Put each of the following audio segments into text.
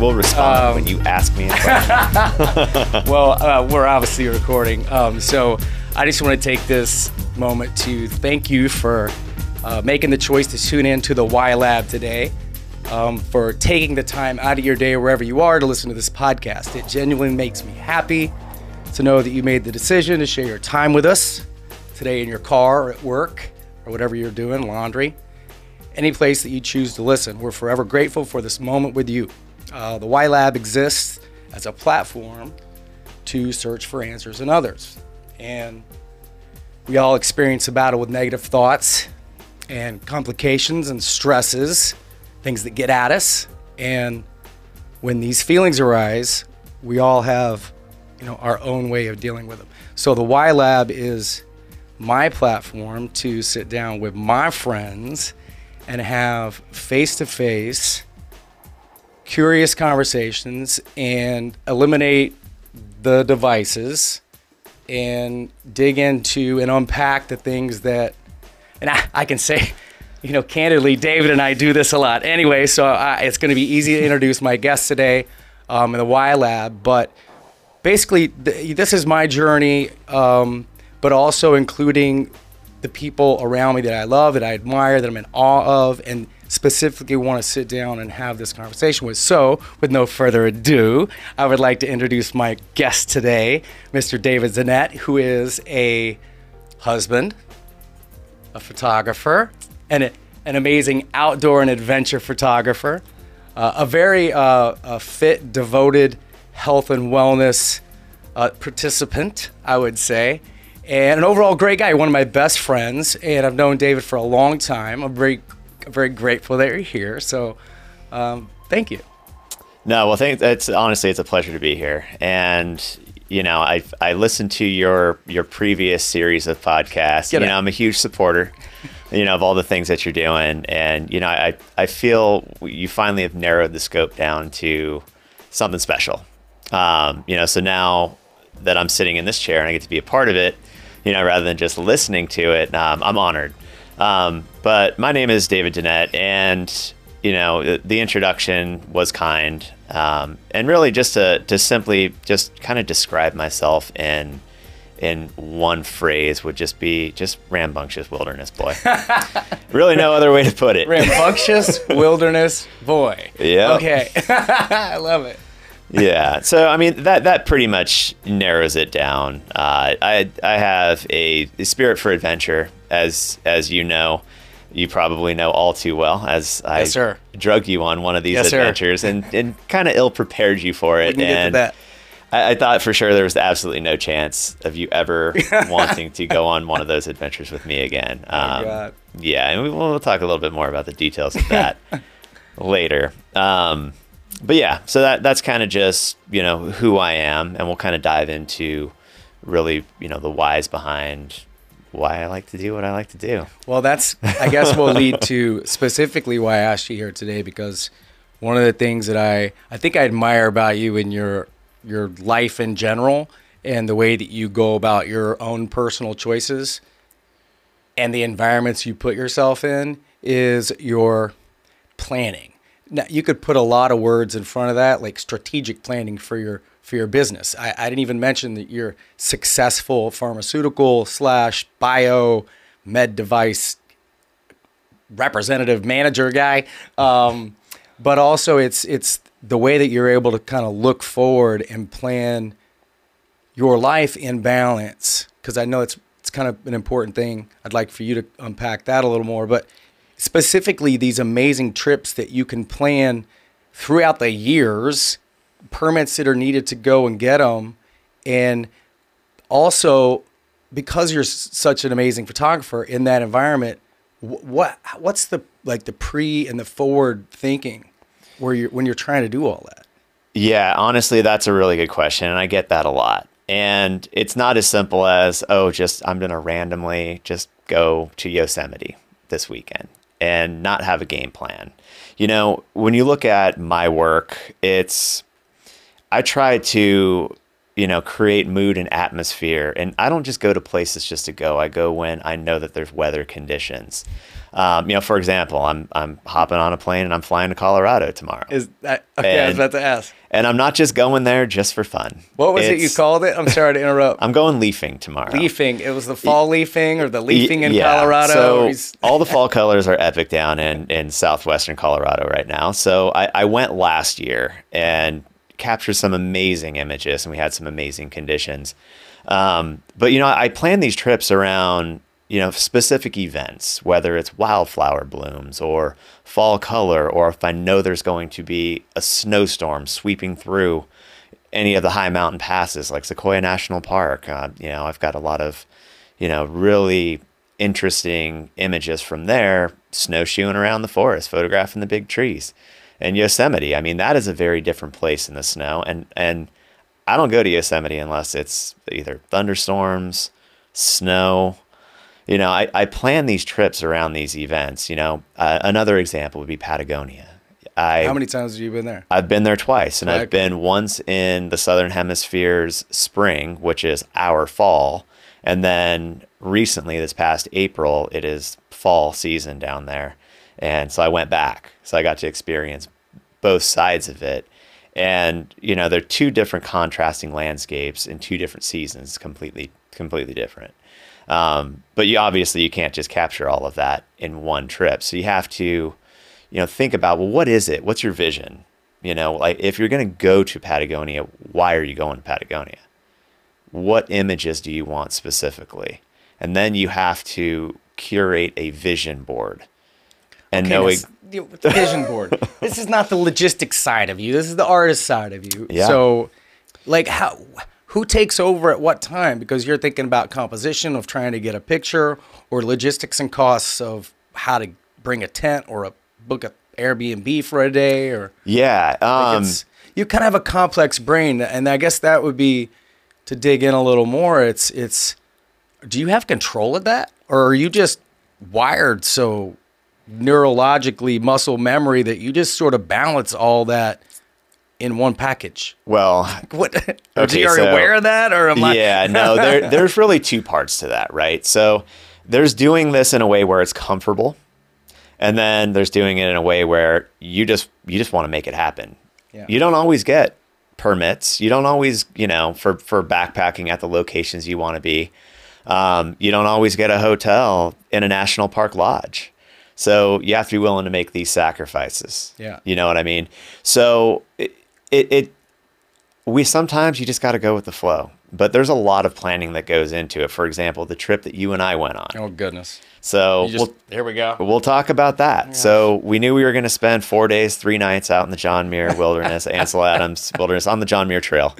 will respond when you ask me a question. Well, we're obviously recording, so I just want to take this moment to thank you for making the choice to tune in to the Y Lab today, for taking the time out of your day wherever you are to listen to this podcast. It genuinely makes me happy to know that you made the decision to share your time with us today in your car or at work or whatever you're doing, laundry. Any place that you choose to listen, we're forever grateful for this moment with you. The Y Lab exists as a platform to search for answers in others. And we all experience a battle with negative thoughts and complications and stresses, things that get at us. And when these feelings arise, we all have, you know, our own way of dealing with them. So the Y Lab is my platform to sit down with my friends and have face-to-face, curious conversations and eliminate the devices and dig into and unpack the things that, and I can say, you know, candidly, David and I do this a lot anyway, so it's going to be easy to introduce my guests today in the Y Lab, but basically this is my journey, but also including the people around me that I love, that I admire, that I'm in awe of, and specifically want to sit down and have this conversation with. So, with no further ado, I would like to introduce my guest today, Mr. David Zanette, who is a husband, a photographer, and an amazing outdoor and adventure photographer, a very fit, devoted health and wellness participant, I would say, and an overall great guy, one of my best friends, and I've known David for a long time. I'm very grateful that you're here, so thank you. No, well, thanks. Honestly, it's a pleasure to be here. And, you know, I listened to your previous series of podcasts. You know, I'm a huge supporter, you know, of all the things that you're doing. And, you know, I feel you finally have narrowed the scope down to something special. You know, so now that I'm sitting in this chair and I get to be a part of it, you know, rather than just listening to it, I'm honored. But my name is David Zanette, and, you know, the introduction was kind. And really just to simply just kind of describe myself in one phrase would just be just rambunctious wilderness boy. Really no other way to put it. Rambunctious wilderness boy. Yeah. Okay. I love it. Yeah. So, I mean, that pretty much narrows it down. I have a spirit for adventure, as you know, you probably know all too well, as I drug you on one of these adventures and kind of ill prepared you for it. And I thought for sure there was absolutely no chance of you ever wanting to go on one of those adventures with me again. Yeah. And we'll talk a little bit more about the details of that later. But yeah, so that's kind of just, you know, who I am, and we'll kind of dive into really, you know, the whys behind why I like to do what I like to do. Well, that's, I guess, will lead to specifically why I asked you here today, because one of the things that I think I admire about you and your life in general and the way that you go about your own personal choices and the environments you put yourself in is your planning. Now, you could put a lot of words in front of that, like strategic planning for your business. I didn't even mention that you're successful pharmaceutical / bio med device representative manager guy. But also it's the way that you're able to kind of look forward and plan your life in balance. Cause I know it's kind of an important thing. I'd like for you to unpack that a little more, but specifically these amazing trips that you can plan throughout the years, permits that are needed to go and get them. And also because you're such an amazing photographer in that environment, what's the, like, the pre and the forward thinking where when you're trying to do all that? Yeah, honestly, that's a really good question. And I get that a lot. And it's not as simple as, oh, just, I'm going to randomly just go to Yosemite this weekend and not have a game plan. You know, when you look at my work, I try to, you know, create mood and atmosphere. And I don't just go to places just to go. I go when I know that there's weather conditions. You know, for example, I'm hopping on a plane and I'm flying to Colorado tomorrow. Is that okay? And I was about to ask. And I'm not just going there just for fun. What was it you called it? I'm sorry to interrupt. I'm going leafing tomorrow. Leafing. It was the fall leafing or the leafing in Colorado. So all the fall colors are epic down in Southwestern Colorado right now. So I went last year and captured some amazing images, and we had some amazing conditions. But, you know, I plan these trips around, you know, specific events, whether it's wildflower blooms or fall color, or if I know there's going to be a snowstorm sweeping through any of the high mountain passes like Sequoia National Park. You know, I've got a lot of, you know, really interesting images from there, snowshoeing around the forest, photographing the big trees. And Yosemite, I mean, that is a very different place in the snow. And I don't go to Yosemite unless it's either thunderstorms, snow. You know, I plan these trips around these events. You know, another example would be Patagonia. How many times have you been there? I've been there twice, and I've been once in the Southern Hemisphere's spring, which is our fall. And then recently, this past April, it is fall season down there. And so I went back. So I got to experience both sides of it. And, you know, they're two different contrasting landscapes in two different seasons, completely different. But you can't just capture all of that in one trip. So you have to, you know, think about, well, what is it? What's your vision? You know, like if you're going to go to Patagonia, why are you going to Patagonia? What images do you want specifically? And then you have to curate a vision board. And the vision board. This is not the logistics side of you. This is the artist side of you. Yeah. So, like, who takes over at what time? Because you're thinking about composition of trying to get a picture, or logistics and costs of how to bring a tent or book an Airbnb for a day, or you kind of have a complex brain, and I guess that would be to dig in a little more. It's do you have control of that, or are you just wired so neurologically, muscle memory, that you just sort of balance all that in one package? Well, what are you aware of that, or am I? Yeah, no, there's really two parts to that, right? So there's doing this in a way where it's comfortable, and then there's doing it in a way where you just want to make it happen. Yeah. You don't always get permits. You don't always, you know, for backpacking at the locations you want to be. You don't always get a hotel in a national park lodge. So you have to be willing to make these sacrifices. Yeah. You know what I mean? So sometimes you just got to go with the flow, but there's a lot of planning that goes into it. For example, the trip that you and I went on. Oh goodness. So here we go. We'll talk about that. Yeah. So we knew we were going to spend 4 days, 3 nights out in the John Muir Wilderness, Ansel Adams Wilderness, on the John Muir Trail.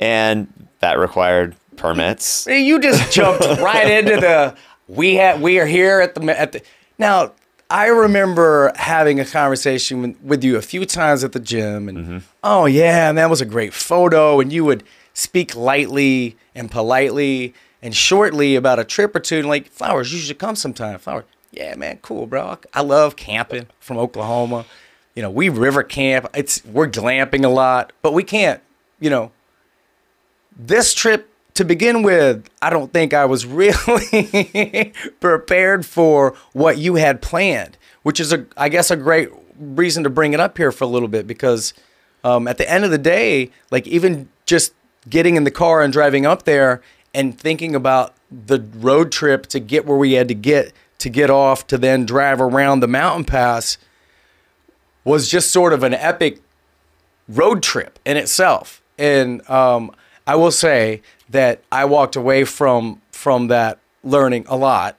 And that required permits. You just jumped right into the, we are here at the, now, I remember having a conversation with you a few times at the gym, and oh yeah, and that was a great photo, and you would speak lightly and politely and shortly about a trip or two, and like, Flowers, you should come sometime. Flowers, yeah, man, cool, bro. I love camping from Oklahoma. You know, we river camp. We're glamping a lot, but we can't, you know, this trip to begin with, I don't think I was really prepared for what you had planned, which is, I guess, a great reason to bring it up here for a little bit, because at the end of the day, like even just getting in the car and driving up there and thinking about the road trip to get where we had to get off to then drive around the mountain pass was just sort of an epic road trip in itself. And I will say that I walked away from that learning a lot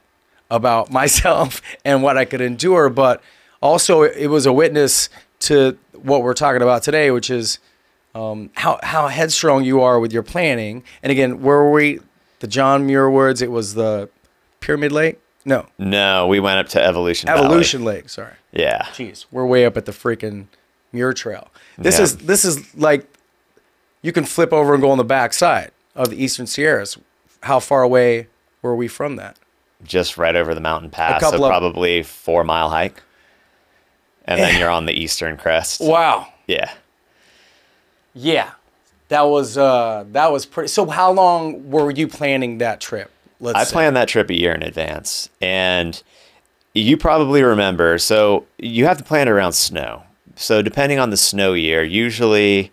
about myself and what I could endure, but also it was a witness to what we're talking about today, which is how headstrong you are with your planning. And again, where were we? The John Muir Woods, it was the Pyramid Lake? No. No, we went up to Evolution Valley. Lake, sorry. Yeah. Jeez, we're way up at the freaking Muir Trail. This is like, you can flip over and go on the back side of the Eastern Sierras. How far away were we from that? Just right over the mountain pass, so probably 4-mile hike. And then you're on the eastern crest. Wow. Yeah. Yeah. That was pretty. So how long were you planning that trip? I planned that trip a year in advance. And You probably remember, so you have to plan around snow. So depending on the snow year, usually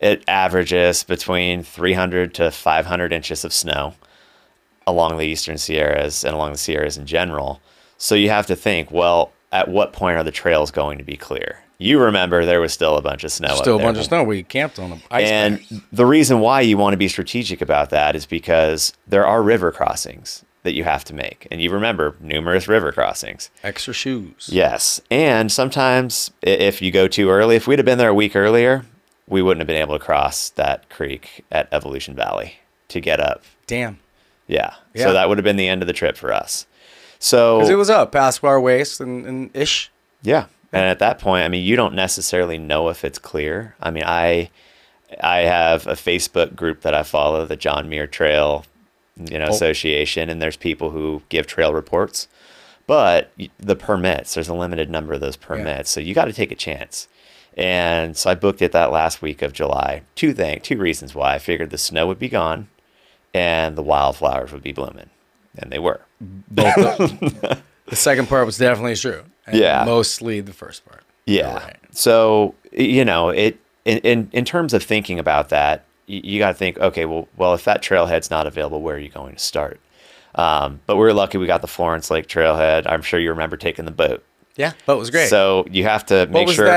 it averages between 300 to 500 inches of snow along the Eastern Sierras and along the Sierras in general. So you have to think, well, at what point are the trails going to be clear? You remember there was still a bunch of snow. Still a bunch of snow. We camped on them. And the reason why you want to be strategic about that is because there are river crossings that you have to make. And you remember numerous river crossings. Extra shoes. Yes. And sometimes if you go too early, if we'd have been there a week earlier, we wouldn't have been able to cross that creek at Evolution Valley to get up. Damn. Yeah. So that would have been the end of the trip for us. So because it was up past our waist and ish. Yeah. And at that point, I mean, you don't necessarily know if it's clear. I mean, I have a Facebook group that I follow, the John Muir Trail, Association, and there's people who give trail reports. But the permits, there's a limited number of those permits, so you got to take a chance. And so I booked it that last week of July. Two reasons why. I figured the snow would be gone, and the wildflowers would be blooming, and they were. Both the second part was definitely true. And mostly the first part. Yeah. Right. So, in terms of thinking about that, you got to think, okay, well, if that trailhead's not available, where are you going to start? But we were lucky we got the Florence Lake trailhead. I'm sure you remember taking the boat. Yeah, boat was great. So you have to make sure. What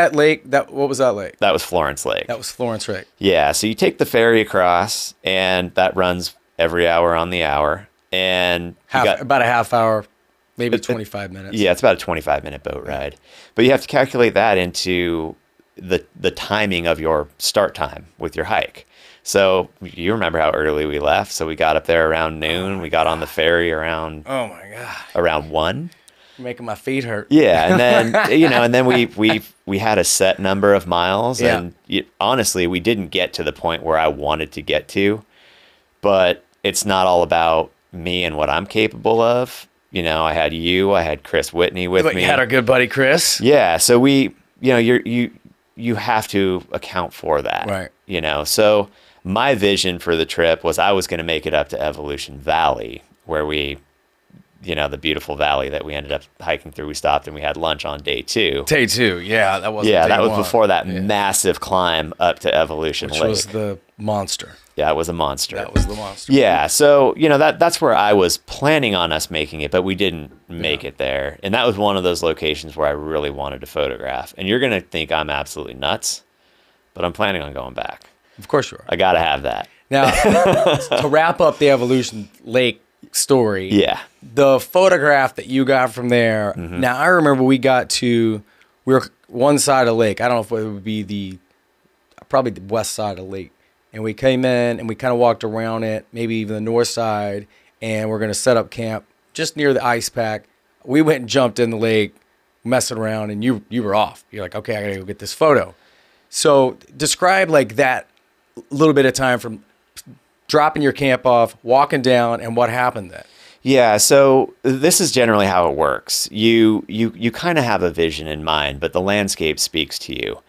was that lake? That was Florence Lake. That was Florence Lake. Yeah. So you take the ferry across, and that runs every hour on the hour. And about a half hour. Maybe 25 minutes. Yeah, it's about a 25-minute boat ride. But you have to calculate that into the timing of your start time with your hike. So you remember how early we left. So we got up there around noon. We got on the ferry around around 1. You're making my feet hurt. Yeah, and then we had a set number of miles, and honestly, we didn't get to the point where I wanted to get to. But it's not all about me and what I'm capable of. I had Chris Whitney with me. You had our good buddy Chris. Yeah, so you have to account for that. Right. So my vision for the trip was I was going to make it up to Evolution Valley, where the beautiful valley that we ended up hiking through. We stopped and we had lunch on day two. Day two, yeah. That wasn't day one. Was before that massive climb up to Evolution Lake. Which was the monster. Yeah, it was a monster. That was the monster. Yeah, so, that's where I was planning on us making it, but we didn't make it there. And that was one of those locations where I really wanted to photograph. And you're going to think I'm absolutely nuts, but I'm planning on going back. Of course you are. I got to have that. Now, to wrap up the Evolution Lake story, the photograph that you got from there, now I remember we were one side of the lake. I don't know if it would be probably the west side of the lake. And we came in and we kind of walked around it, maybe even the north side, and we're going to set up camp just near the ice pack. We went and jumped in the lake, messing around, and you were off. You're like, okay, I got to go get this photo. So describe like that little bit of time from dropping your camp off, walking down, and what happened then. Yeah, so this is generally how it works. You kind of have a vision in mind, but the landscape speaks to you.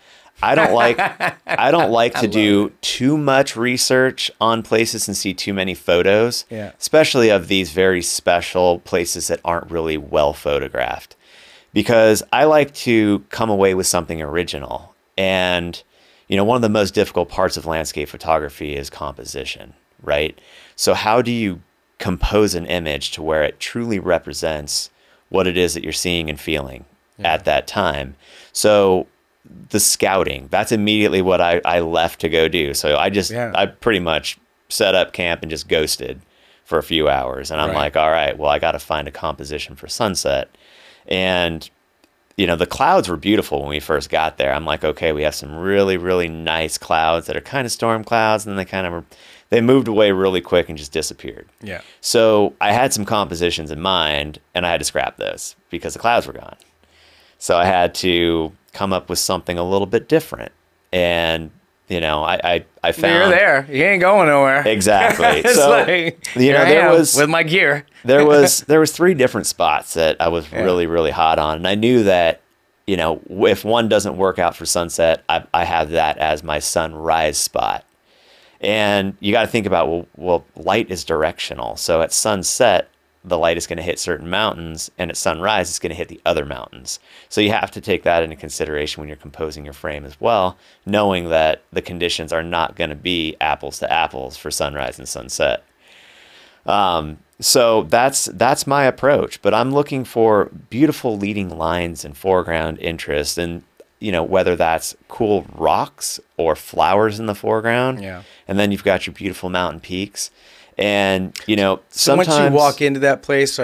I don't like to do too much research on places and see too many photos, especially of these very special places that aren't really well photographed, because I like to come away with something original. And, one of the most difficult parts of landscape photography is composition, right? So how do you compose an image to where it truly represents what it is that you're seeing and feeling at that time? So the scouting, that's immediately what I left to go do. So I pretty much set up camp and just ghosted for a few hours. And I'm like, all right, well, I got to find a composition for sunset. And, the clouds were beautiful when we first got there. I'm like, okay, we have some really, really nice clouds that are kind of storm clouds. And then they moved away really quick and just disappeared. Yeah. So I had some compositions in mind and I had to scrap those because the clouds were gone. So I had to come up with something a little bit different. And, I found... You're there. You ain't going nowhere. Exactly. So, there was... With my gear. there was 3 different spots that I was really, really hot on. And I knew that, if one doesn't work out for sunset, I have that as my sunrise spot. And you got to think about, well, light is directional. So at sunset, the light is going to hit certain mountains, and at sunrise, it's going to hit the other mountains. So you have to take that into consideration when you're composing your frame as well, knowing that the conditions are not going to be apples to apples for sunrise and sunset. So that's my approach, but I'm looking for beautiful leading lines and foreground interest, and you know, whether that's cool rocks or flowers in the foreground. Yeah. And then you've got your beautiful mountain peaks. And you know, sometimes once you walk into that place,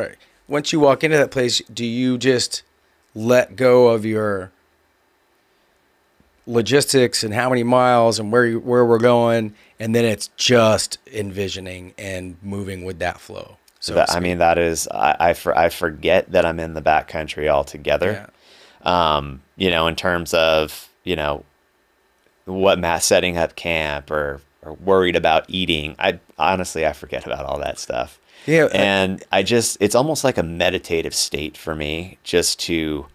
do you just let go of your logistics and how many miles and where we're going, and then it's just envisioning and moving with that flow? So that, I mean, that is, I forget that I'm in the backcountry altogether. Yeah. You know, in terms of, you know, setting up camp or worried about eating. I honestly forget about all that stuff. Yeah. And I just, it's almost like a meditative state for me, just to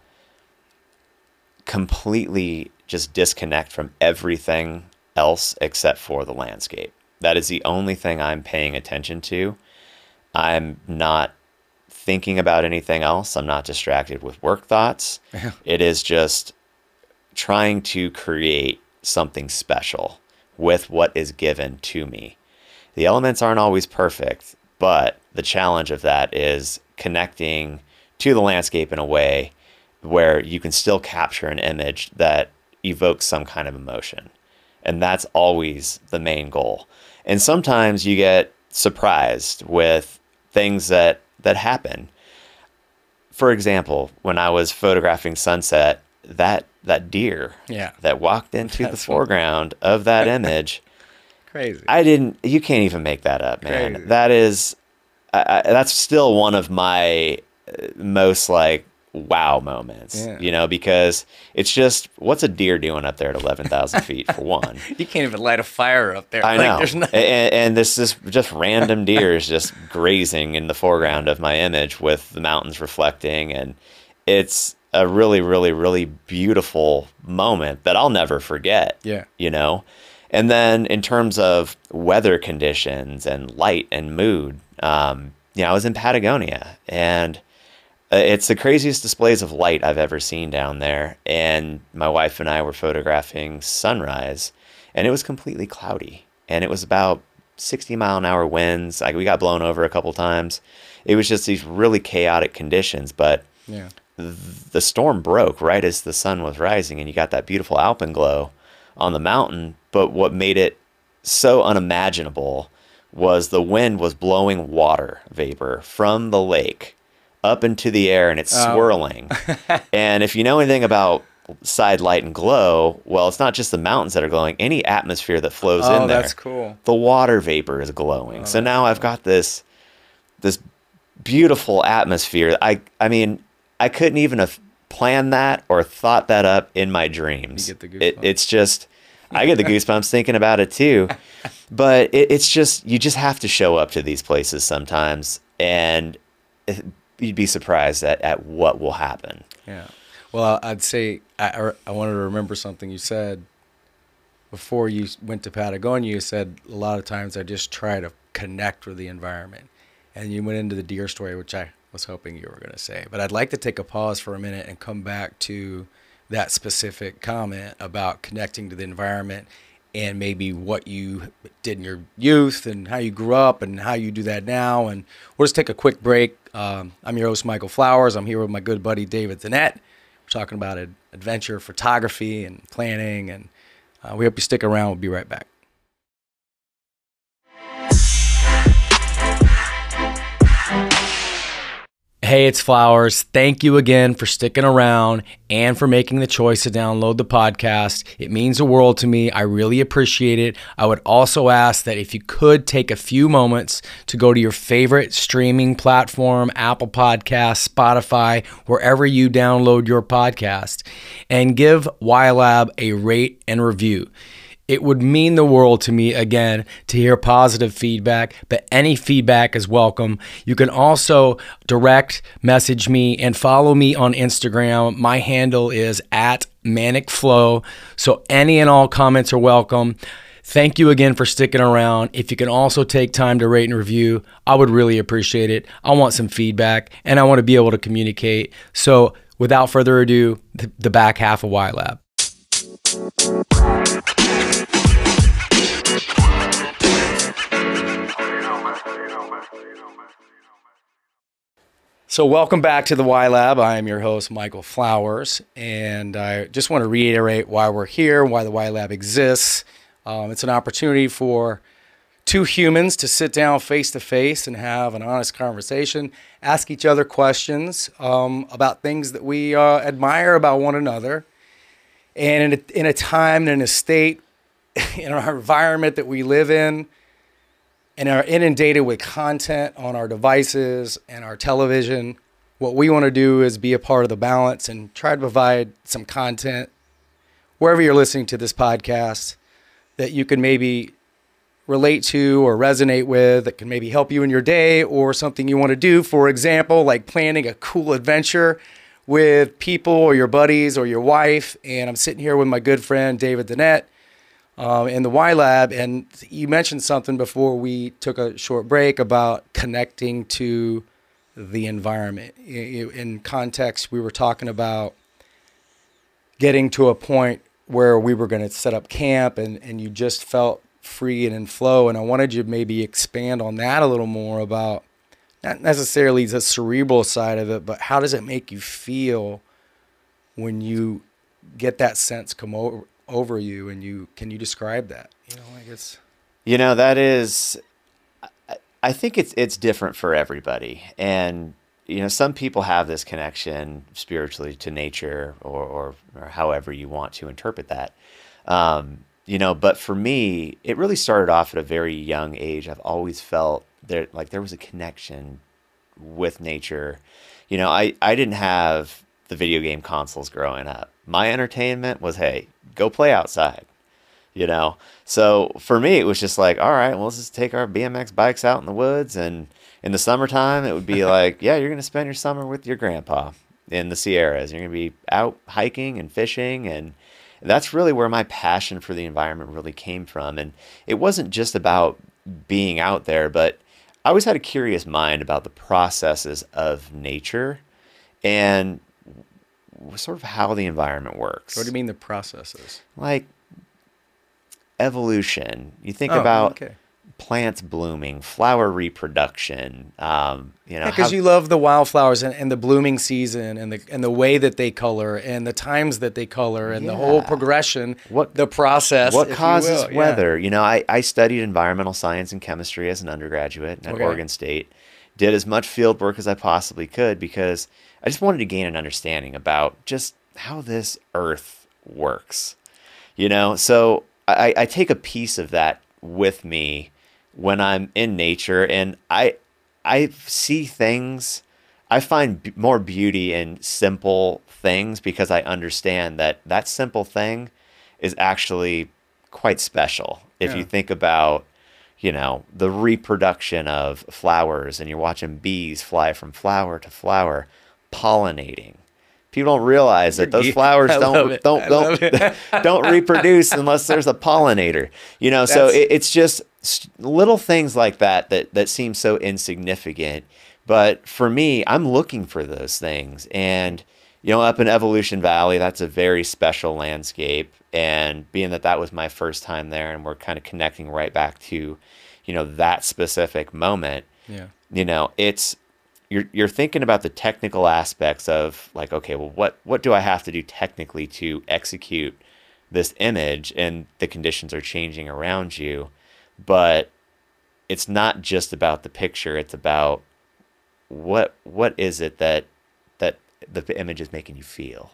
completely just disconnect from everything else except for the landscape. That is the only thing I'm paying attention to. I'm not thinking about anything else. I'm not distracted with work thoughts. Yeah. It is just trying to create something special with what is given to me. The elements aren't always perfect, but the challenge of that is connecting to the landscape in a way where you can still capture an image that evokes some kind of emotion. And that's always the main goal. And sometimes you get surprised with things that happen. For example, when I was photographing sunset, that deer, yeah, that walked into the foreground of that image. Crazy. You can't even make that up, man. Crazy. That is, that's still one of my most like wow moments, yeah, you know, because it's just, what's a deer doing up there at 11,000 feet for one? You can't even light a fire up there. I know. There's nothing. And this is just random deer is just grazing in the foreground of my image with the mountains reflecting. And it's a really, really, really beautiful moment that I'll never forget. Yeah. You know? And then in terms of weather conditions and light and mood, you know, I was in Patagonia, and it's the craziest displays of light I've ever seen down there. And my wife and I were photographing sunrise, and it was completely cloudy, and it was about 60-mile-an-hour winds. Like, we got blown over a couple times. It was just these really chaotic conditions, but yeah, the storm broke right as the sun was rising, and you got that beautiful alpenglow on the mountain. But what made it so unimaginable was the wind was blowing water vapor from the lake up into the air, and it's swirling. And if you know anything about side light and glow, well, it's not just the mountains that are glowing. Any atmosphere that flows in there, that's cool. The water vapor is glowing. So now I've got this beautiful atmosphere. I mean, I couldn't even have planned that or thought that up in my dreams. It's just, I get the goosebumps thinking about it too. But it's just, you just have to show up to these places sometimes, and you'd be surprised at what will happen. Yeah. Well, I'd say I wanted to remember something you said before you went to Patagonia. You said, a lot of times I just try to connect with the environment. And you went into the deer story, which I was hoping you were going to say, but I'd like to take a pause for a minute and come back to that specific comment about connecting to the environment, and maybe what you did in your youth and how you grew up and how you do that now. And we'll just take a quick break. I'm your host, Michael Flowers. I'm here with my good buddy, David Zanette. We're talking about adventure photography and planning, and we hope you stick around. We'll be right back. Hey, it's Flowers. Thank you again for sticking around and for making the choice to download the podcast. It means the world to me. I really appreciate it. I would also ask that if you could take a few moments to go to your favorite streaming platform, Apple Podcasts, Spotify, wherever you download your podcast, and give Y Lab a rate and review. It would mean the world to me, again, to hear positive feedback, but any feedback is welcome. You can also direct message me and follow me on Instagram. My handle is @ManicFlow, so any and all comments are welcome. Thank you again for sticking around. If you can also take time to rate and review, I would really appreciate it. I want some feedback and I want to be able to communicate. So without further ado, the back half of Y Lab. So welcome back to the Y Lab. I am your host, Michael Flowers, and I just want to reiterate why we're here, why the Y Lab exists. It's an opportunity for two humans to sit down face to face and have an honest conversation, ask each other questions about things that we admire about one another. And in a time and in a state, in our environment that we live in, and are inundated with content on our devices and our television, what we want to do is be a part of the balance and try to provide some content wherever you're listening to this podcast that you can maybe relate to or resonate with, that can maybe help you in your day or something you want to do. For example, like planning a cool adventure with people or your buddies or your wife. And I'm sitting here with my good friend, David Zanette, in the Y Lab. And you mentioned something before we took a short break about connecting to the environment. In context, we were talking about getting to a point where we were going to set up camp and you just felt free and in flow. And I wanted you to maybe expand on that a little more about not necessarily the cerebral side of it, but how does it make you feel when you get that sense come over you? And can you describe that? You know, I guess, you know, that is, I think it's different for everybody. And, you know, some people have this connection spiritually to nature or however you want to interpret that. You know, but for me, it really started off at a very young age. I've always felt there was a connection with nature. You know, I didn't have the video game consoles growing up. My entertainment was, hey, go play outside, you know? So for me, it was just like, all right, well, let's just take our BMX bikes out in the woods. And in the summertime, it would be like, yeah, you're going to spend your summer with your grandpa in the Sierras. You're going to be out hiking and fishing. And that's really where my passion for the environment really came from. And it wasn't just about being out there, but I always had a curious mind about the processes of nature and sort of how the environment works. What do you mean the processes? Like evolution. You think about... Okay. Plants blooming, flower reproduction, you know, because you love the wildflowers and the blooming season and the way that they color and the times that they color and the whole progression, the process, what causes weather. You know, I studied environmental science and chemistry as an undergraduate at Oregon State, did as much field work as I possibly could because I just wanted to gain an understanding about just how this earth works, you know? So I take a piece of that with me when I'm in nature, and I see things, I find more beauty in simple things because I understand that simple thing is actually quite special. If you think about, you know, the reproduction of flowers and you're watching bees fly from flower to flower, pollinating. People don't realize that those flowers don't reproduce unless there's a pollinator, you know? So it's just little things like that seem so insignificant, but for me, I'm looking for those things. And, you know, up in Evolution Valley, that's a very special landscape. And being that was my first time there, and we're kind of connecting right back to, you know, that specific moment, you know, you're thinking about the technical aspects of like, okay, well, what do I have to do technically to execute this image? And the conditions are changing around you, but it's not just about the picture. It's about what is it that the image is making you feel,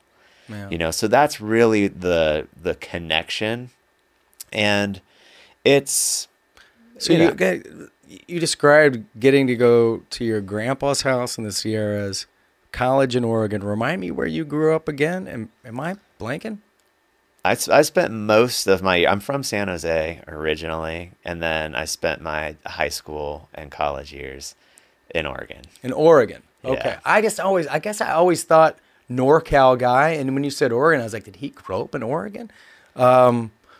you know? So that's really the connection. And it's, so you get, you described getting to go to your grandpa's house in the Sierras, college in Oregon. Remind me where you grew up again. Am I blanking? I spent most of my, I'm from San Jose originally, and then I spent my high school and college years in Oregon. In Oregon. Okay. Yeah. I guess I always thought NorCal guy. And when you said Oregon, I was like, did he grow up in Oregon?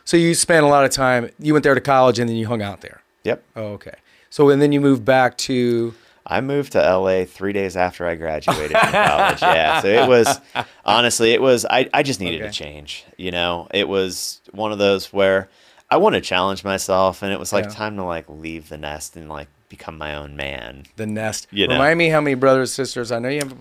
So you spent a lot of time, you went there to college and then you hung out there. Yep. Oh, okay. So, and then you moved back to... I moved to LA 3 days after I graduated from college. Yeah. So it was, honestly, it was, I just needed a change, you know. It was one of those where I want to challenge myself, and it was like time to like leave the nest and like become my own man. The nest. You know? Remind me how many brothers, sisters. I know you have a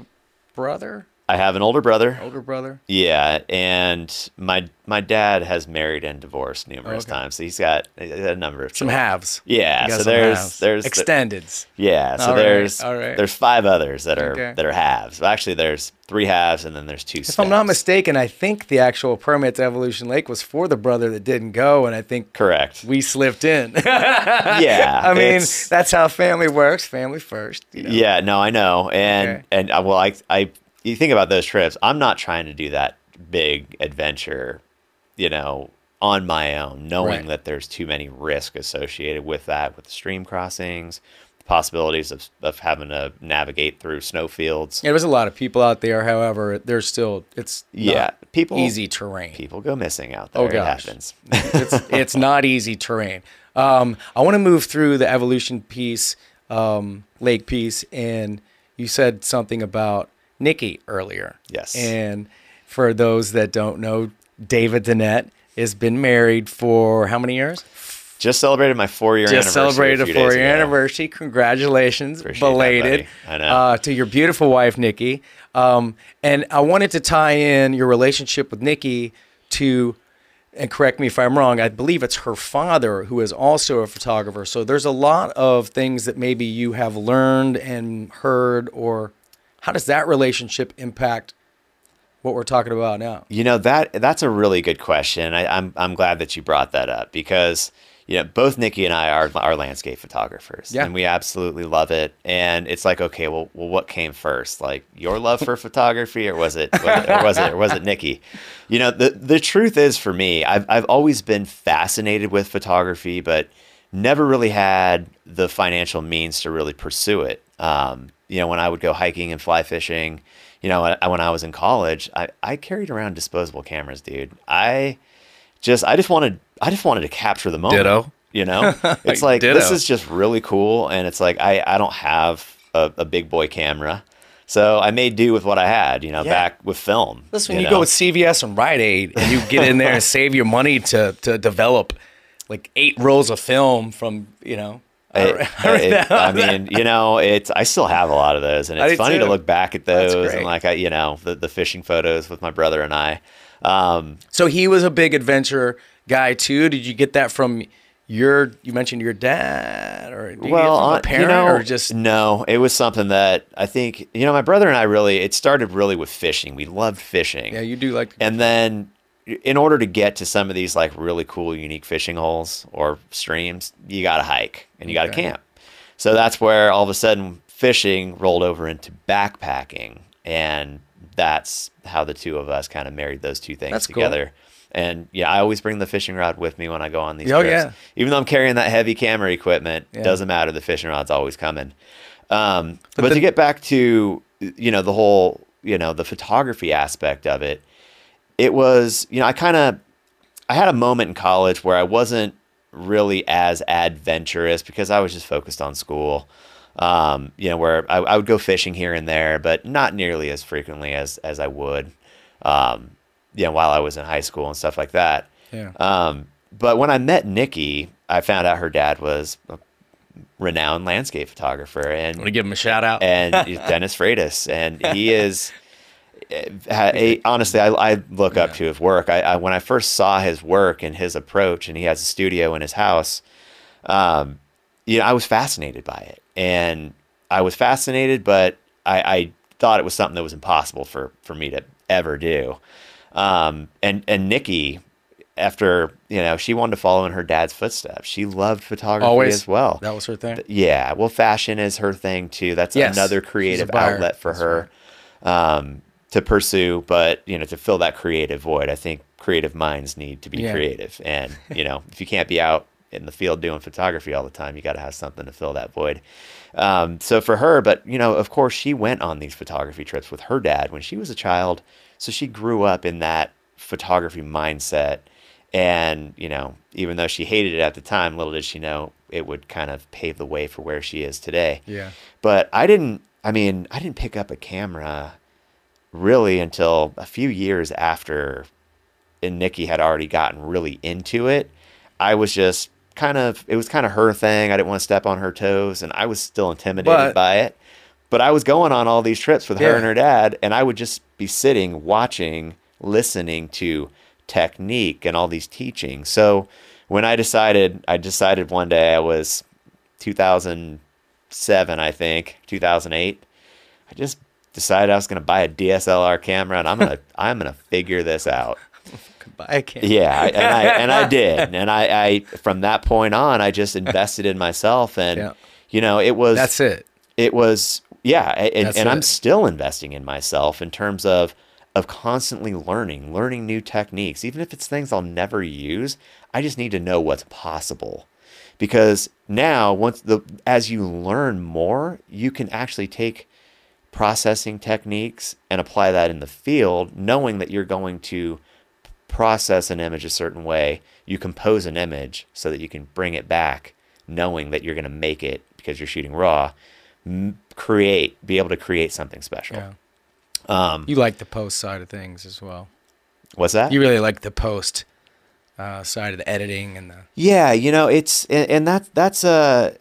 brother. I have an older brother. Older brother. Yeah, and my dad has married and divorced numerous times, so he's got a number of children. Some halves. Yeah, so there's extendeds. Yeah, so there's five others that are that are halves. Well, actually, there's three halves, and then there's two. If steps. I'm not mistaken, I think the actual permit to Evolution Lake was for the brother that didn't go, and I think we slipped in. Yeah, I mean that's how family works. Family first. You know? Yeah, no, I know, and well, I you think about those trips, I'm not trying to do that big adventure, you know, on my own, knowing that there's too many risks associated with that, with the stream crossings, the possibilities of having to navigate through snowfields. Yeah, there's a lot of people out there. However, there's still, it's not easy terrain. People go missing out there. Oh, gosh. It happens. It's not easy terrain. I want to move through the Evolution piece, lake piece, and you said something about Nikki earlier. Yes. And for those that don't know, David Zanette has been married for how many years? Just celebrated my 4-year anniversary. Just celebrated a 4-year anniversary. Congratulations. Appreciate belated that, I know. To your beautiful wife, Nikki. And I wanted to tie in your relationship with Nikki to, and correct me if I'm wrong, I believe it's her father who is also a photographer. So there's a lot of things that maybe you have learned and heard, or how does that relationship impact what we're talking about now? You know, that's a really good question. I'm glad that you brought that up, because, you know, both Nikki and I are landscape photographers, and we absolutely love it. And it's like, okay, well, what came first? Like your love for photography, or was it Nikki? You know, the truth is, for me, I've always been fascinated with photography, but never really had the financial means to really pursue it. You know, when I would go hiking and fly fishing, you know, when I was in college, I carried around disposable cameras, dude. I just wanted to capture the moment. Ditto. You know, it's like, this is just really cool. And it's like, I don't have a big boy camera. So I made do with what I had, you know, back with film. That's when you go with CVS and Rite Aid and you get in there and save your money to develop like 8 rolls of film from, you know. I mean, you know, I still have a lot of those, and it's funny to look back at those, and like, you know, the fishing photos with my brother and I. So he was a big adventure guy too. Did you get that from you mentioned your dad, or did you get from a parent, you know, or just? No, it was something that I think, you know, my brother and I it started really with fishing. We loved fishing. Yeah, you do like to fish. And then, in order to get to some of these like really cool, unique fishing holes or streams, you got to hike and you got to camp. So that's where all of a sudden fishing rolled over into backpacking. And that's how the two of us kind of married those two things together. Cool. And yeah, I always bring the fishing rod with me when I go on these trips. Yeah. Even though I'm carrying that heavy camera equipment, doesn't matter. The fishing rod's always coming. But to get back to, you know, the whole, you know, the photography aspect of it, it was, you know, I had a moment in college where I wasn't really as adventurous because I was just focused on school, you know, where I would go fishing here and there, but not nearly as frequently as I would, you know, while I was in high school and stuff like that. Yeah. But when I met Nikki, I found out her dad was a renowned landscape photographer. And I want to give him a shout out. And Dennis Freitas. And he is... honestly, I look up to his work. When I first saw his work and his approach, and he has a studio in his house, you know, I was fascinated by it, and I was fascinated, but I thought it was something that was impossible for me to ever do. And Nikki, after, you know, she wanted to follow in her dad's footsteps. She loved photography as well. That was her thing. Yeah. Well, fashion is her thing too. That's another creative outlet for her. To pursue, but, you know, to fill that creative void. I think creative minds need to be creative. And, you know, if you can't be out in the field doing photography all the time, you got to have something to fill that void. So for her, but, you know, of course, she went on these photography trips with her dad when she was a child. So she grew up in that photography mindset. And, you know, even though she hated it at the time, little did she know it would kind of pave the way for where she is today. Yeah. But I didn't pick up a camera really until a few years after, and Nikki had already gotten really into it. I was just kind of, it was kind of her thing. I didn't want to step on her toes, and I was still intimidated by it. But I was going on all these trips with her and her dad, and I would just be sitting, watching, listening to technique and all these teachings. So when I decided one day, I was 2007, I think, 2008, I just decided I was going to buy a DSLR camera, and I'm going to figure this out. Buy a camera. Yeah, and I did. And I from that point on, I just invested in myself, and you know, it was, that's it. It was, yeah. And I'm still investing in myself in terms of constantly learning new techniques, even if it's things I'll never use. I just need to know what's possible, because now as you learn more, you can actually take processing techniques and apply that in the field, knowing that you're going to process an image a certain way. You compose an image so that you can bring it back, knowing that you're going to make it, because you're shooting raw, be able to create something special. Yeah. You like the post side of things as well. What's that? You really like the post side of the editing and the. Yeah, you know, it's and that's a,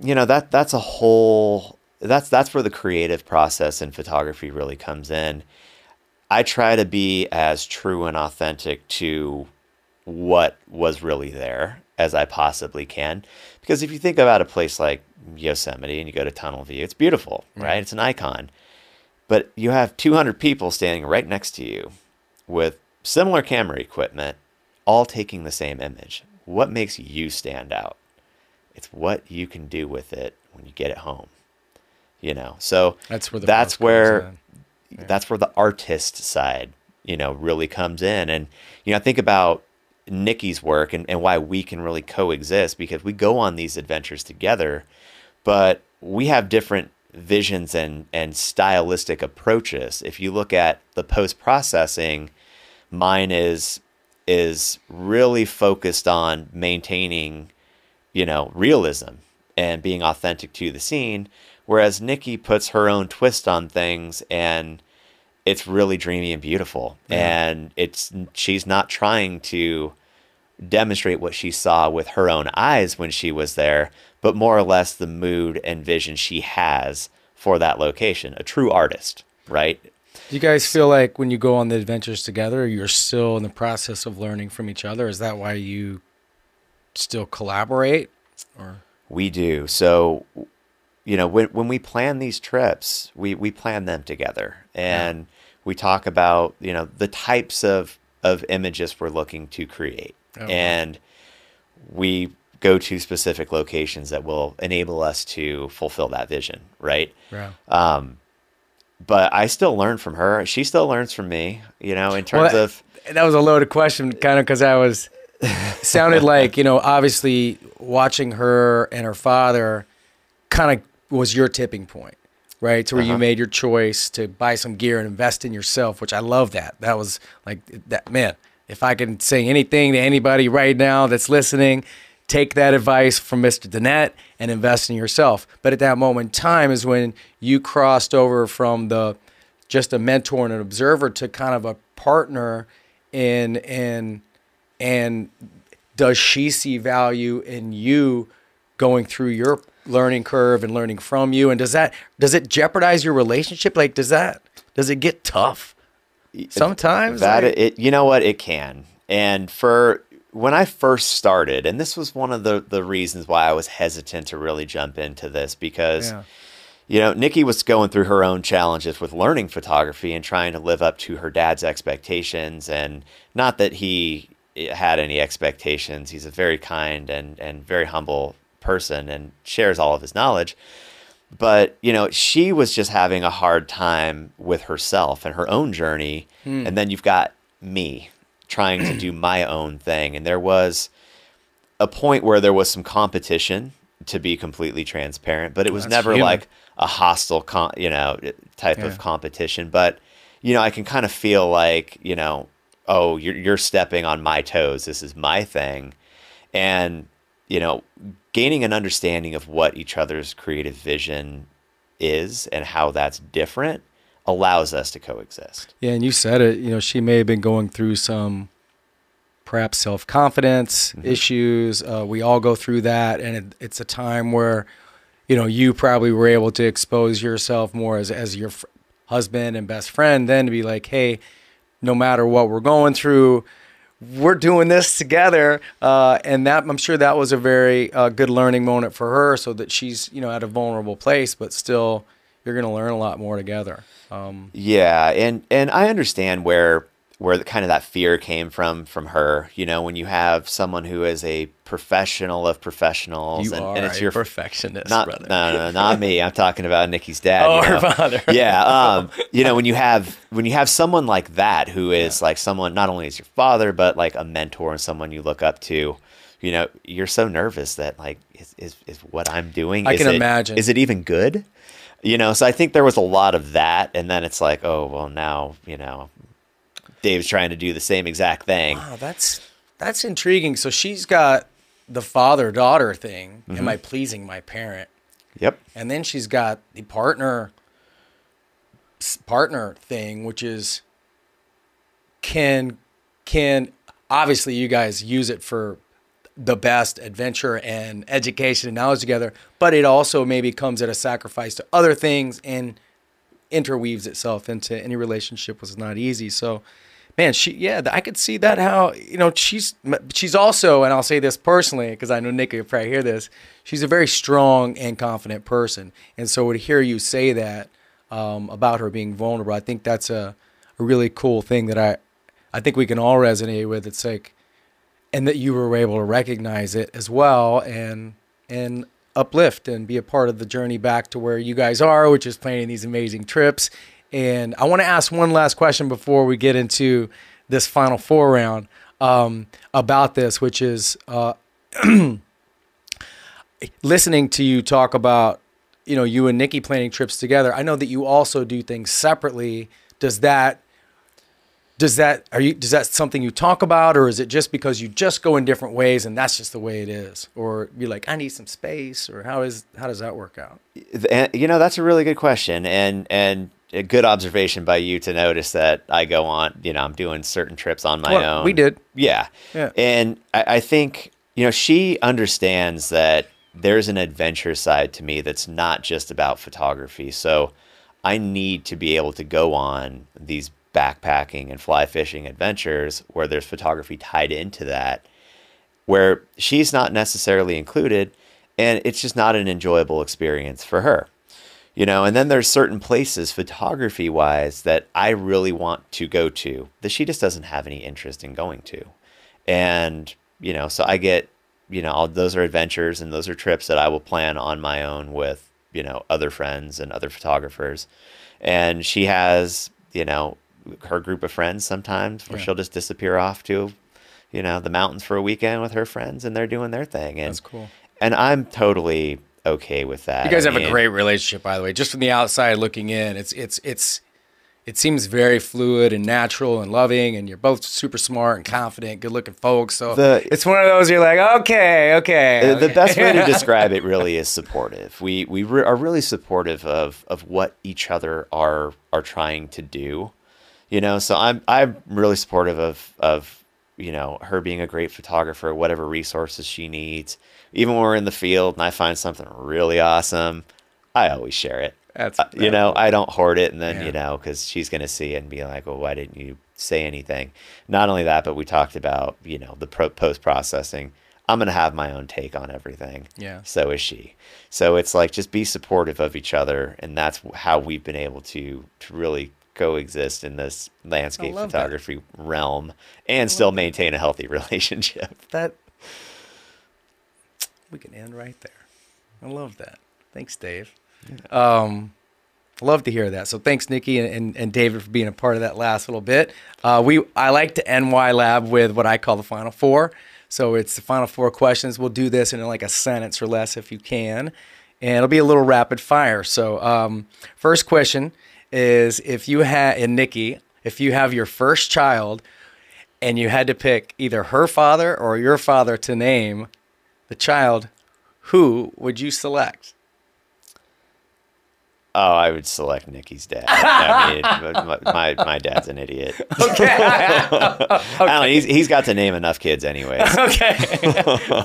you know, that's a whole, that's where the creative process in photography really comes in. I try to be as true and authentic to what was really there as I possibly can. Because if you think about a place like Yosemite and you go to Tunnel View, it's beautiful, right? It's an icon. But you have 200 people standing right next to you with similar camera equipment, all taking the same image. What makes you stand out? It's what you can do with it when you get it home, you know? So that's where the artist side, you know, really comes in. And, you know, I think about Nikki's work and why we can really coexist, because we go on these adventures together, but we have different visions and stylistic approaches. If you look at the post-processing, mine is really focused on maintaining, you know, realism and being authentic to the scene. Whereas Nikki puts her own twist on things, and it's really dreamy and beautiful. Yeah. And she's not trying to demonstrate what she saw with her own eyes when she was there, but more or less the mood and vision she has for that location. A true artist, right? Do you guys feel like when you go on the adventures together, you're still in the process of learning from each other? Is that why you still collaborate? Or? We do. So... You know, when we plan these trips, we plan them together, and we talk about, you know, the types of images we're looking to create. And we go to specific locations that will enable us to fulfill that vision, right? Yeah. But I still learn from her. She still learns from me, you know, in terms of... That was a loaded question, kind of, because I was... sounded like, you know, obviously watching her and her father... kind of was your tipping point, right? To where you made your choice to buy some gear and invest in yourself, which I love that. That was like, that, man, if I can say anything to anybody right now that's listening, take that advice from Mr. Zanette and invest in yourself. But at that moment in time is when you crossed over from just a mentor and an observer to kind of a partner and does she see value in you going through your learning curve and learning from you? And does it jeopardize your relationship? Like, does it get tough sometimes? You know what, it can. And for when I first started, and this was one of the reasons why I was hesitant to really jump into this, because, you know, Nikki was going through her own challenges with learning photography and trying to live up to her dad's expectations. And not that he had any expectations. He's a very kind and very humble person and shares all of his knowledge. But, you know, she was just having a hard time with herself and her own journey. And then you've got me trying to do my own thing. And there was a point where there was some competition, to be completely transparent, but it was never human. Like a hostile, type of competition. But, you know, I can kind of feel like, you know, oh, you're stepping on my toes. This is my thing. And, you know, gaining an understanding of what each other's creative vision is and how that's different allows us to coexist. Yeah. And you said it, you know, she may have been going through some perhaps self-confidence issues. We all go through that. And it's a time where, you know, you probably were able to expose yourself more as your husband and best friend then to be like, hey, no matter what we're going through, we're doing this together. And that, I'm sure that was a very good learning moment for her, so that she's, you know, at a vulnerable place, but still you're going to learn a lot more together. Yeah. And I understand where the kind of that fear came from her, you know, when you have someone who is a professional of professionals and it's your perfectionist, not, brother. No, not me. I'm talking about Nikki's dad. Oh, her father. Yeah. You know, when you have someone like that, who is like someone, not only is your father, but like a mentor and someone you look up to, you know, you're so nervous that like, is what I'm doing. I can imagine. Is it even good? You know? So I think there was a lot of that. And then it's like, oh, well now, you know, Dave's trying to do the same exact thing. Wow, that's intriguing. So she's got the father-daughter thing. Mm-hmm. Am I pleasing my parent? Yep. And then she's got the partner thing, which is can obviously you guys use it for the best adventure and education and knowledge together, but it also maybe comes at a sacrifice to other things and interweaves itself into any relationship was not easy. So man, I could see that, how, you know, she's also, and I'll say this personally, because I know Nikki will probably hear this, she's a very strong and confident person. And so to hear you say that about her being vulnerable, I think that's a really cool thing that I think we can all resonate with. It's like, and that you were able to recognize it as well and uplift and be a part of the journey back to where you guys are, which is planning these amazing trips. And I want to ask one last question before we get into this final four round about this, which is listening to you talk about, you know, you and Nikki planning trips together. I know that you also do things separately. Is that something you talk about, or is it just because you just go in different ways and that's just the way it is? Or you're like, I need some space, or how does that work out? You know, that's a really good question. And a good observation by you to notice that I go on, you know, I'm doing certain trips on my own. We did. Yeah. And I think, you know, she understands that there's an adventure side to me that's not just about photography. So I need to be able to go on these backpacking and fly fishing adventures where there's photography tied into that, where she's not necessarily included, and it's just not an enjoyable experience for her, you know. And then there's certain places photography wise that I really want to go to that she just doesn't have any interest in going to. And, you know, so I get, you know, those are adventures and those are trips that I will plan on my own with, you know, other friends and other photographers. And she has, you know, her group of friends sometimes where she'll just disappear off to, you know, the mountains for a weekend with her friends, and they're doing their thing. And that's cool. And I'm totally okay with that. You guys have a great relationship, by the way. Just from the outside looking in, it seems very fluid and natural and loving, and you're both super smart and confident, good looking folks. So it's one of those you're like, okay. The best way to describe it really is supportive. We are really supportive of what each other are trying to do. You know, so I'm really supportive of, you know, her being a great photographer, whatever resources she needs. Even when we're in the field and I find something really awesome, I always share it. You know, I don't hoard it. And then, you know, because she's going to see it and be like, well, why didn't you say anything? Not only that, but we talked about, you know, the post-processing. I'm going to have my own take on everything. Yeah. So is she. So it's like, just be supportive of each other. And that's how we've been able to really coexist in this landscape photography realm and still maintain a healthy relationship. That we can end right there. I love that. Thanks, Dave. Yeah. Love to hear that. So thanks, Nikki and David, for being a part of that last little bit. I like to end Y Lab with what I call the final four. So it's the final four questions. We'll do this in like a sentence or less if you can, and it'll be a little rapid fire. So first question is, if you have your first child and you had to pick either her father or your father to name the child, who would you select? Oh, I would select Nikki's dad. I mean, my dad's an idiot. Okay. I don't know, he's got to name enough kids anyway. Okay.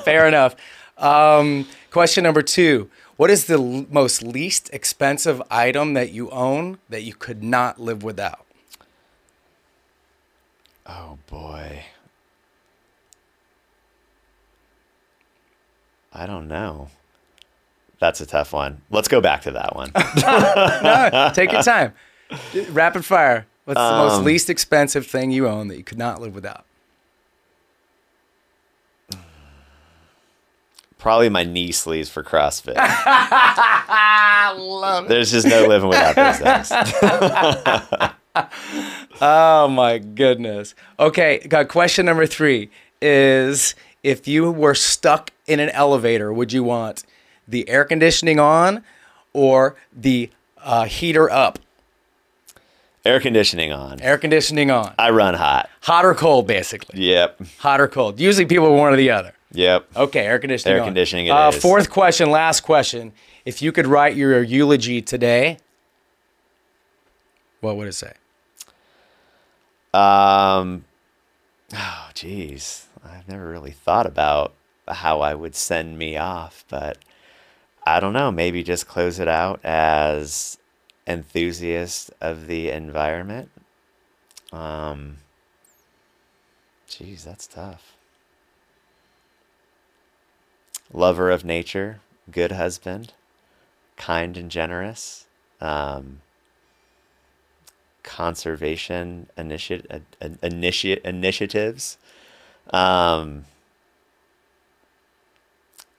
Fair enough. Question number 2. What is the most least expensive item that you own that you could not live without? Oh, boy. I don't know. That's a tough one. Let's go back to that one. No, take your time. Rapid fire. What's the most least expensive thing you own that you could not live without? Probably my knee sleeves for CrossFit. I love it. There's just no living without those things. Oh, my goodness. Okay, got question number 3 is, if you were stuck in an elevator, would you want the air conditioning on or the heater up? Air conditioning on. Air conditioning on. I run hot. Hot or cold, basically. Yep. Hot or cold. Usually people are one or the other. Yep. Okay, air conditioning on. Air conditioning it is. Fourth question, last question. If you could write your eulogy today, what would it say? Oh, geez. I've never really thought about how I would send me off, but I don't know. Maybe just close it out as enthusiast of the environment. Geez, that's tough. Lover of nature, good husband, kind and generous, conservation initiatives,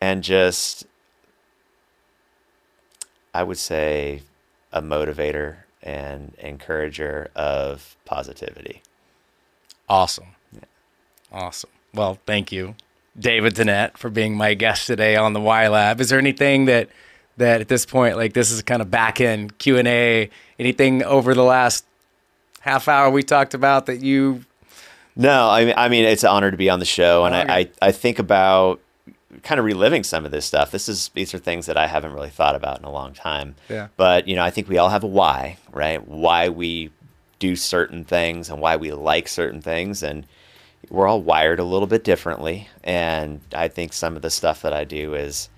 and just, I would say, a motivator and encourager of positivity. Awesome. Yeah. Awesome. Well, thank you, David Zanette, for being my guest today on the Y Lab. Is there anything that at this point, like, this is kind of back end Q&A, anything over the last half hour we talked about that you... No, I mean, it's an honor to be on the show. And I think about kind of reliving some of this stuff. These are things that I haven't really thought about in a long time. Yeah. But, you know, I think we all have a why, right? Why we do certain things and why we like certain things. And we're all wired a little bit differently. And I think some of the stuff that I do is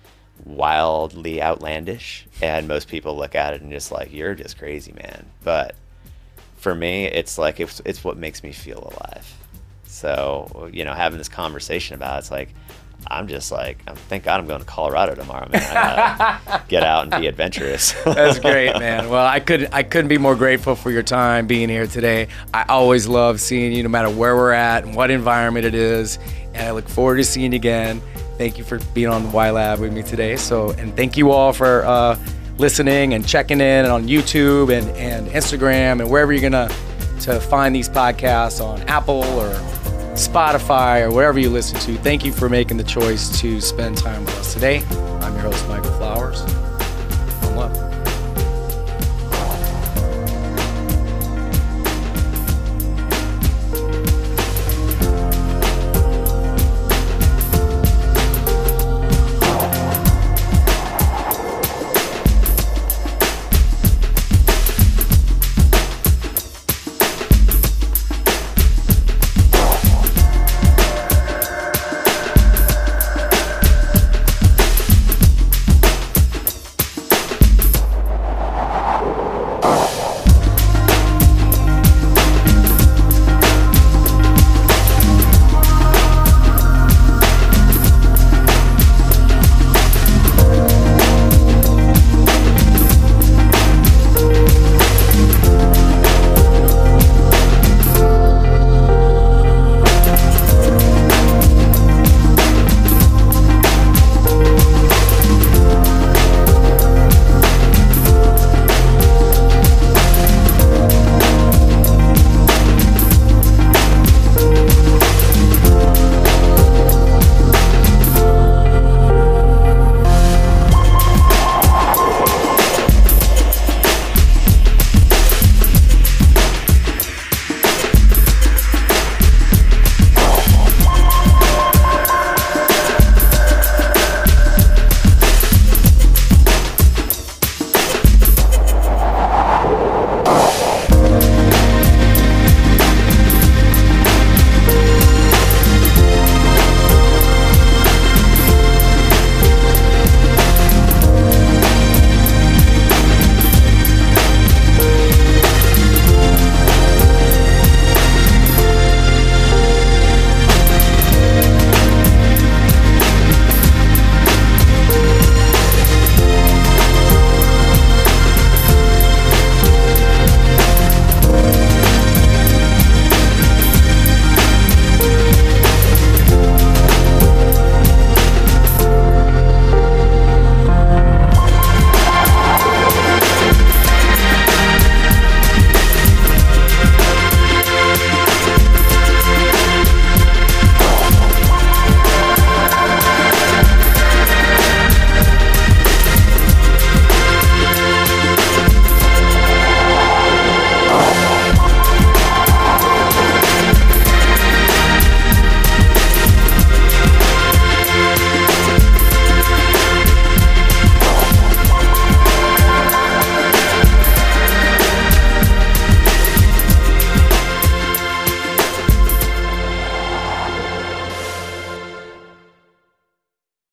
wildly outlandish. And most people look at it and just like, you're just crazy, man. But for me, it's like, it's what makes me feel alive. So, you know, having this conversation about it, it's like, I'm just like, thank God I'm going to Colorado tomorrow, man. I gotta get out and be adventurous. That's great, man. Well, I couldn't be more grateful for your time being here today. I always love seeing you, no matter where we're at and what environment it is. And I look forward to seeing you again. Thank you for being on the Y Lab with me today. So, and thank you all for listening and checking in on YouTube and Instagram and wherever you're going to find these podcasts, on Apple or Spotify or wherever you listen to. Thank you for making the choice to spend time with us today. I'm your host, Michael Flowers.